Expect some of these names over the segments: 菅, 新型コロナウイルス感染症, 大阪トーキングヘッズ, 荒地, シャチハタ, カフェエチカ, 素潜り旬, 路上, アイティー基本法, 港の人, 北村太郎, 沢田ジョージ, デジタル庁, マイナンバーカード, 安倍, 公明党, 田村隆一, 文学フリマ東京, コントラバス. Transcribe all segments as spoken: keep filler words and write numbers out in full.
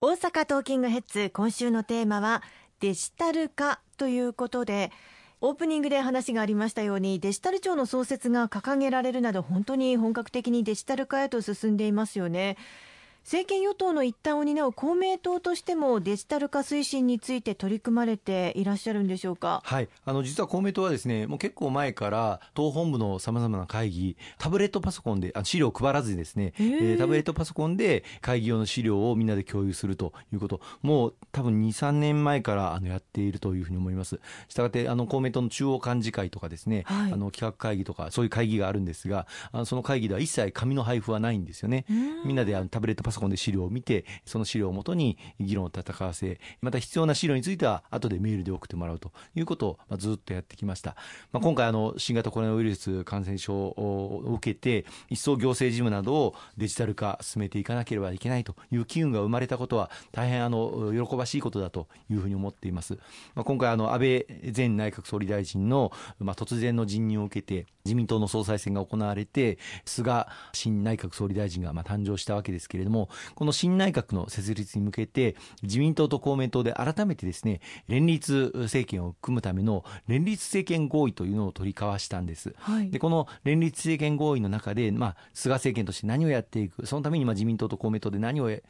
大阪トーキングヘッズ、今週のテーマはデジタル化ということで、オープニングで話がありましたように、デジタル庁の創設が掲げられるなど、本当に本格的にデジタル化へと進んでいますよね。政権与党の一端を担う公明党としても、デジタル化推進について取り組まれていらっしゃるんでしょうか。はい、あの実は公明党はですね、もう結構前から党本部のさまざまな会議、タブレットパソコンであ資料を配らずにですね、えー、タブレットパソコンで会議用の資料をみんなで共有するということ、もう多分に、さんねんまえからあのやっているというふうに思います。したがってあの公明党の中央幹事会とかですね、はい、あの企画会議とかそういう会議があるんですが、あのその会議では一切紙の配布はないんですよね。みんなであのタブレットパソコンそこで資料を見て、その資料をもとに議論を戦わせ、また必要な資料については後でメールで送ってもらうということをずっとやってきました。まあ、今回あの新型コロナウイルス感染症を受けて、一層行政事務などをデジタル化進めていかなければいけないという機運が生まれたことは大変あの喜ばしいことだというふうに思っています。まあ、今回あの安倍前内閣総理大臣のまあ突然の辞任を受けて、自民党の総裁選が行われて、菅新内閣総理大臣がまあ誕生したわけですけれども、この新内閣の設立に向けて自民党と公明党で改めてですね、連立政権を組むための連立政権合意というのを取り交わしたんです。はい、でこの連立政権合意の中で、まあ、菅政権として何をやっていく、そのためにまあ自民党と公明党で何を支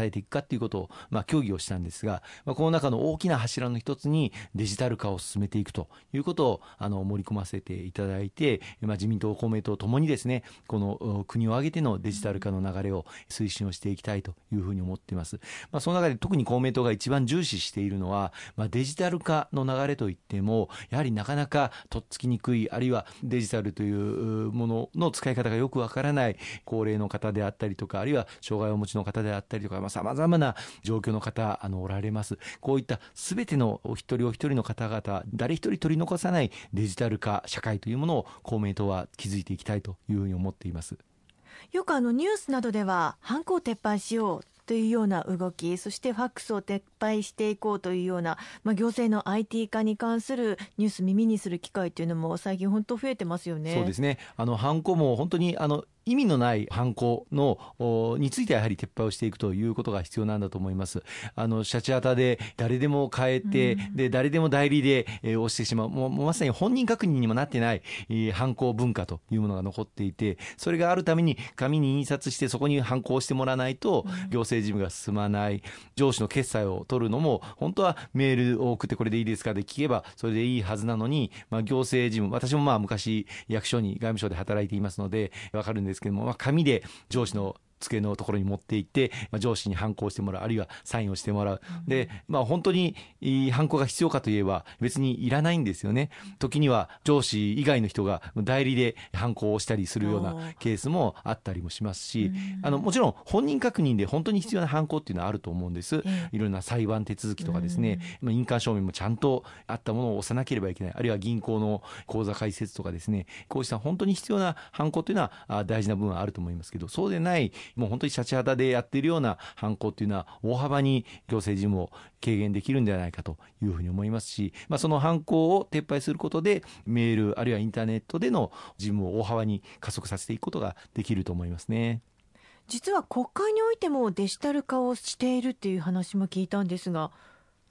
えていくかということをまあ協議をしたんですが、まあ、この中の大きな柱の一つにデジタル化を進めていくということをあの盛り込ませていただいて、まあ、自民党公明党ともにですね、この国を挙げてのデジタル化の流れを推進をしてしていきたいというふうに思っています。まあ、その中で特に公明党が一番重視しているのは、まあ、デジタル化の流れといってもやはりなかなかとっつきにくい、あるいはデジタルというものの使い方がよくわからない高齢の方であったりとか、あるいは障害をお持ちの方であったりとか、さまざまな状況の方あのおられます。こういったすべてのお一人お一人の方々、誰一人取り残さないデジタル化社会というものを公明党は築いていきたいというふうに思っています。よくあのニュースなどでは、ハンコを撤廃しようというような動き、そしてファックスを撤廃していこうというような、まあ、行政の アイティー 化に関するニュース、耳にする機会というのも最近本当増えてますよね。そうですね。あのハンコも本当にあの意味のないハンコのについてはやはり撤廃をしていくということが必要なんだと思います。あのシャチハタで誰でも変えて、うん、で誰でも代理で、えー、押してしまう、もうまさに本人確認にもなってない、えー、ハンコ文化というものが残っていて、それがあるために紙に印刷してそこにハンコをしてもらわないと行政事務が進まない。上司の決裁を取るのも本当はメールを送ってこれでいいですかで聞けばそれでいいはずなのに、まあ、行政事務、私もまあ昔役所に外務省で働いていますのでわかるんですですけども、まあ、紙で上司の机のところに持って行って、まあ、上司にハンコをしてもらう、あるいはサインをしてもらう。で、まあ、本当にハンコが必要かといえば別にいらないんですよね。時には上司以外の人が代理でハンコをしたりするようなケースもあったりもしますし、あのもちろん本人確認で本当に必要なハンコっていうのはあると思うんです。いろんな裁判手続きとかですね、まあ、印鑑証明もちゃんとあったものを押さなければいけない、あるいは銀行の口座開設とかですね、こうした本当に必要なハンコっていうのは大事な部分はあると思いますけど、そうでないもう本当にシャチハタでやっているようなハンコというのは大幅に行政事務を軽減できるんではないかというふうに思いますし、まあ、そのハンコを撤廃することでメールあるいはインターネットでの事務を大幅に加速させていくことができると思いますね。実は国会においてもデジタル化をしているという話も聞いたんですが。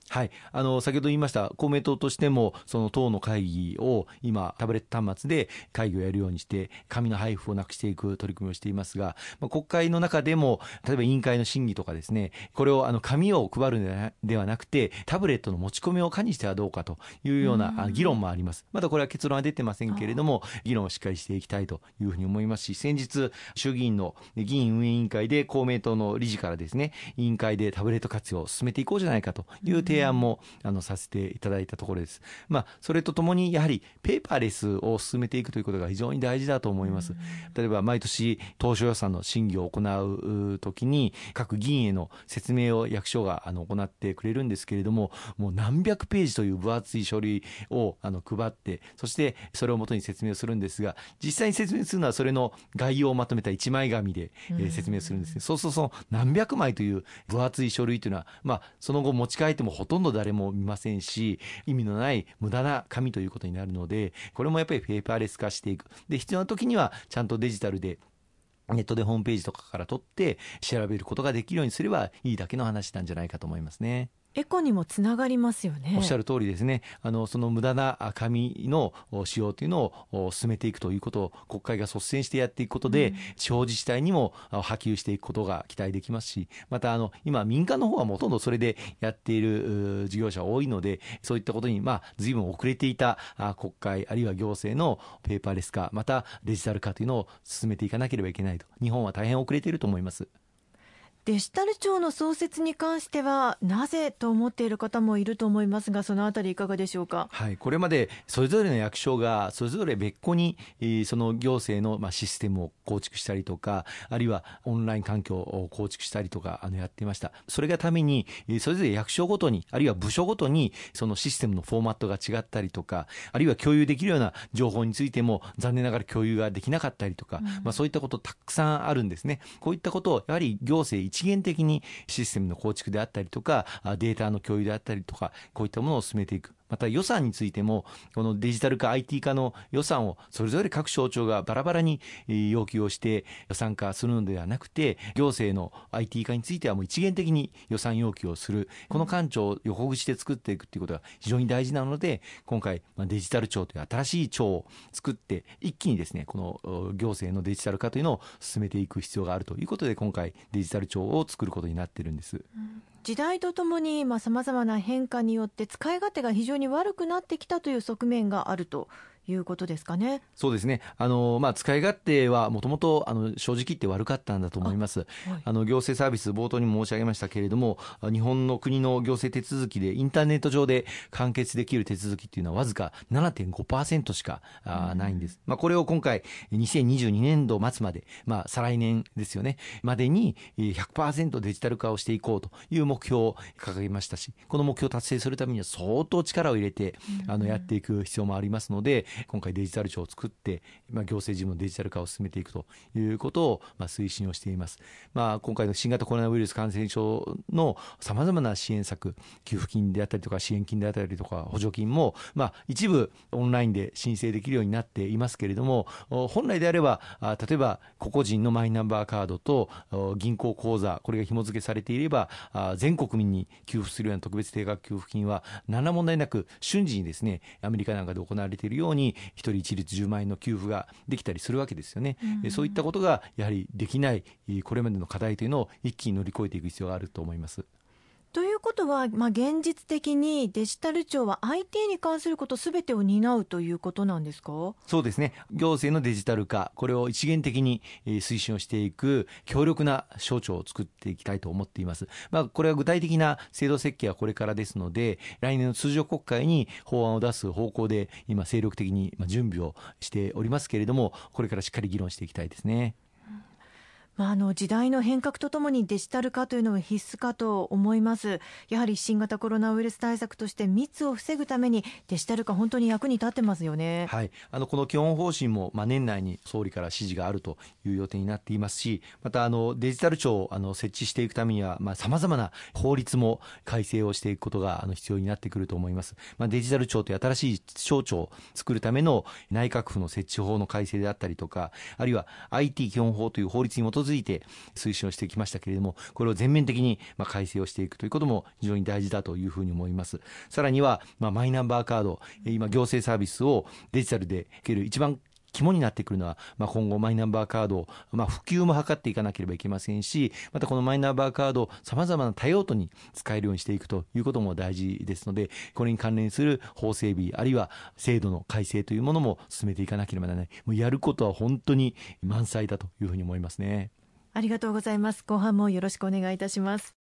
はい、あの先ほど言いました公明党としてもその党の会議を今タブレット端末で会議をやるようにして紙の配布をなくしていく取り組みをしていますが、まあ、国会の中でも例えば委員会の審議とかですね、これをあの紙を配るのではなくてタブレットの持ち込みを可にしてはどうかというような議論もあります。まだこれは結論は出てませんけれども、議論をしっかりしていきたいというふうに思いますし、先日衆議院の議院運営委員会で公明党の理事からですね、委員会でタブレット活用を進めていこうじゃないかという提案提案もあのさせていただいたところです。まあ、それとともにやはりペーパーレスを進めていくということが非常に大事だと思います。例えば毎年当初予算の審議を行うときに各議員への説明を役所があの行ってくれるんですけれども、もう何百ページという分厚い書類をあの配って、そしてそれをもとに説明をするんですが、実際に説明するのはそれの概要をまとめたいちまい紙で、えー、説明するんですね。そうそうそう何百枚という分厚い書類というのは、まあ、その後持ち帰ってもほとんどほとんど誰も見ませんし、意味のない無駄な紙ということになるので、これもやっぱりペーパーレス化していく。で、必要な時にはちゃんとデジタルでネットでホームページとかから取って調べることができるようにすればいいだけの話なんじゃないかと思いますね。エコにもつながりますよね。おっしゃる通りですね。あのその無駄な紙の使用というのを進めていくということを国会が率先してやっていくことで、うん、地方自治体にも波及していくことが期待できますし、またあの今民間の方はほとんどそれでやっている事業者多いので、そういったことにまあ随分遅れていた国会あるいは行政のペーパーレス化、またデジタル化というのを進めていかなければいけないと、日本は大変遅れていると思います。デジタル庁の創設に関してはなぜと思っている方もいると思いますが、そのあたりいかがでしょうか。はい、これまでそれぞれの役所がそれぞれ別個にその行政のシステムを構築したりとか、あるいはオンライン環境を構築したりとかあのやっていました。それがためにそれぞれ役所ごとにあるいは部署ごとにそのシステムのフォーマットが違ったりとか、あるいは共有できるような情報についても残念ながら共有ができなかったりとか、うん、まあ、そういったことたくさんあるんですね。こういったことをやはり行政一元的にシステムの構築であったりとか、データの共有であったりとか、こういったものを進めていく。また予算についても、このデジタル化 アイティー 化の予算をそれぞれ各省庁がバラバラに要求をして予算化するのではなくて、行政の アイティー 化についてはもう一元的に予算要求をする、この官庁を横口で作っていくということが非常に大事なので、今回デジタル庁という新しい庁を作って一気にですね、この行政のデジタル化というのを進めていく必要があるということで、今回デジタル庁を作ることになっているんです。うん、時代とともにさまざまな変化によって使い勝手が非常に悪くなってきたという側面があるということですかね。そうですね。あの、まあ、使い勝手はもともと正直言って悪かったんだと思います。あ、はい、あの行政サービス冒頭にも申し上げましたけれども、日本の国の行政手続きでインターネット上で完結できる手続きというのはわずか ななてんごパーセント しかないんです。まあ、これを今回にせんにじゅうにねんど末まで、まあ、再来年ですよねまでに ひゃくパーセント デジタル化をしていこうという目標を掲げましたし、この目標を達成するためには相当力を入れてあのやっていく必要もありますので、今回デジタル庁を作って、まあ、行政事務のデジタル化を進めていくということを、まあ、推進をしています。まあ、今回の新型コロナウイルス感染症のさまざまな支援策、給付金であったりとか支援金であったりとか補助金も、まあ、一部オンラインで申請できるようになっていますけれども、本来であれば例えば個々人のマイナンバーカードと銀行口座、これが紐付けされていれば全国民に給付するような特別定額給付金は何ら問題なく瞬時にですね、アメリカなんかで行われているようにひとり一律じゅうまんえんの給付ができたりするわけですよね。うん、そういったことがやはりできないこれまでの課題というのを一気に乗り越えていく必要があると思います。ということは、まあ、現実的にデジタル庁は アイティー に関することすべてを担うということなんですか。そうですね。行政のデジタル化、これを一元的に推進をしていく強力な省庁を作っていきたいと思っています。まあ、これは具体的な制度設計はこれからですので、来年の通常国会に法案を出す方向で今精力的に準備をしておりますけれども、これからしっかり議論していきたいですね。まあ、あの時代の変革とともにデジタル化というのは必須かと思います。やはり新型コロナウイルス対策として密を防ぐためにデジタル化本当に役に立ってますよね。はい、あのこの基本方針も、まあ、年内に総理から指示があるという予定になっていますし、またあのデジタル庁をあの設置していくためにはさまざ、あ、まな法律も改正をしていくことがあの必要になってくると思います。まあ、デジタル庁という新しい省庁を作るための内閣府の設置法の改正であったりとか、あるいは アイティー 基本法という法律に基づいて続いて推進をしてきましたけれども、これを全面的にまあ改正をしていくということも非常に大事だというふうに思います。さらにはまあマイナンバーカード、今行政サービスをデジタルで受ける一番肝になってくるのは、まあ、今後マイナンバーカードを、まあ、普及も図っていかなければいけませんし、またこのマイナンバーカードをさまざまな多用途に使えるようにしていくということも大事ですので、これに関連する法整備あるいは制度の改正というものも進めていかなければならない。もうやることは本当に満載だというふうに思いますね。ありがとうございます。後半もよろしくお願いいたします。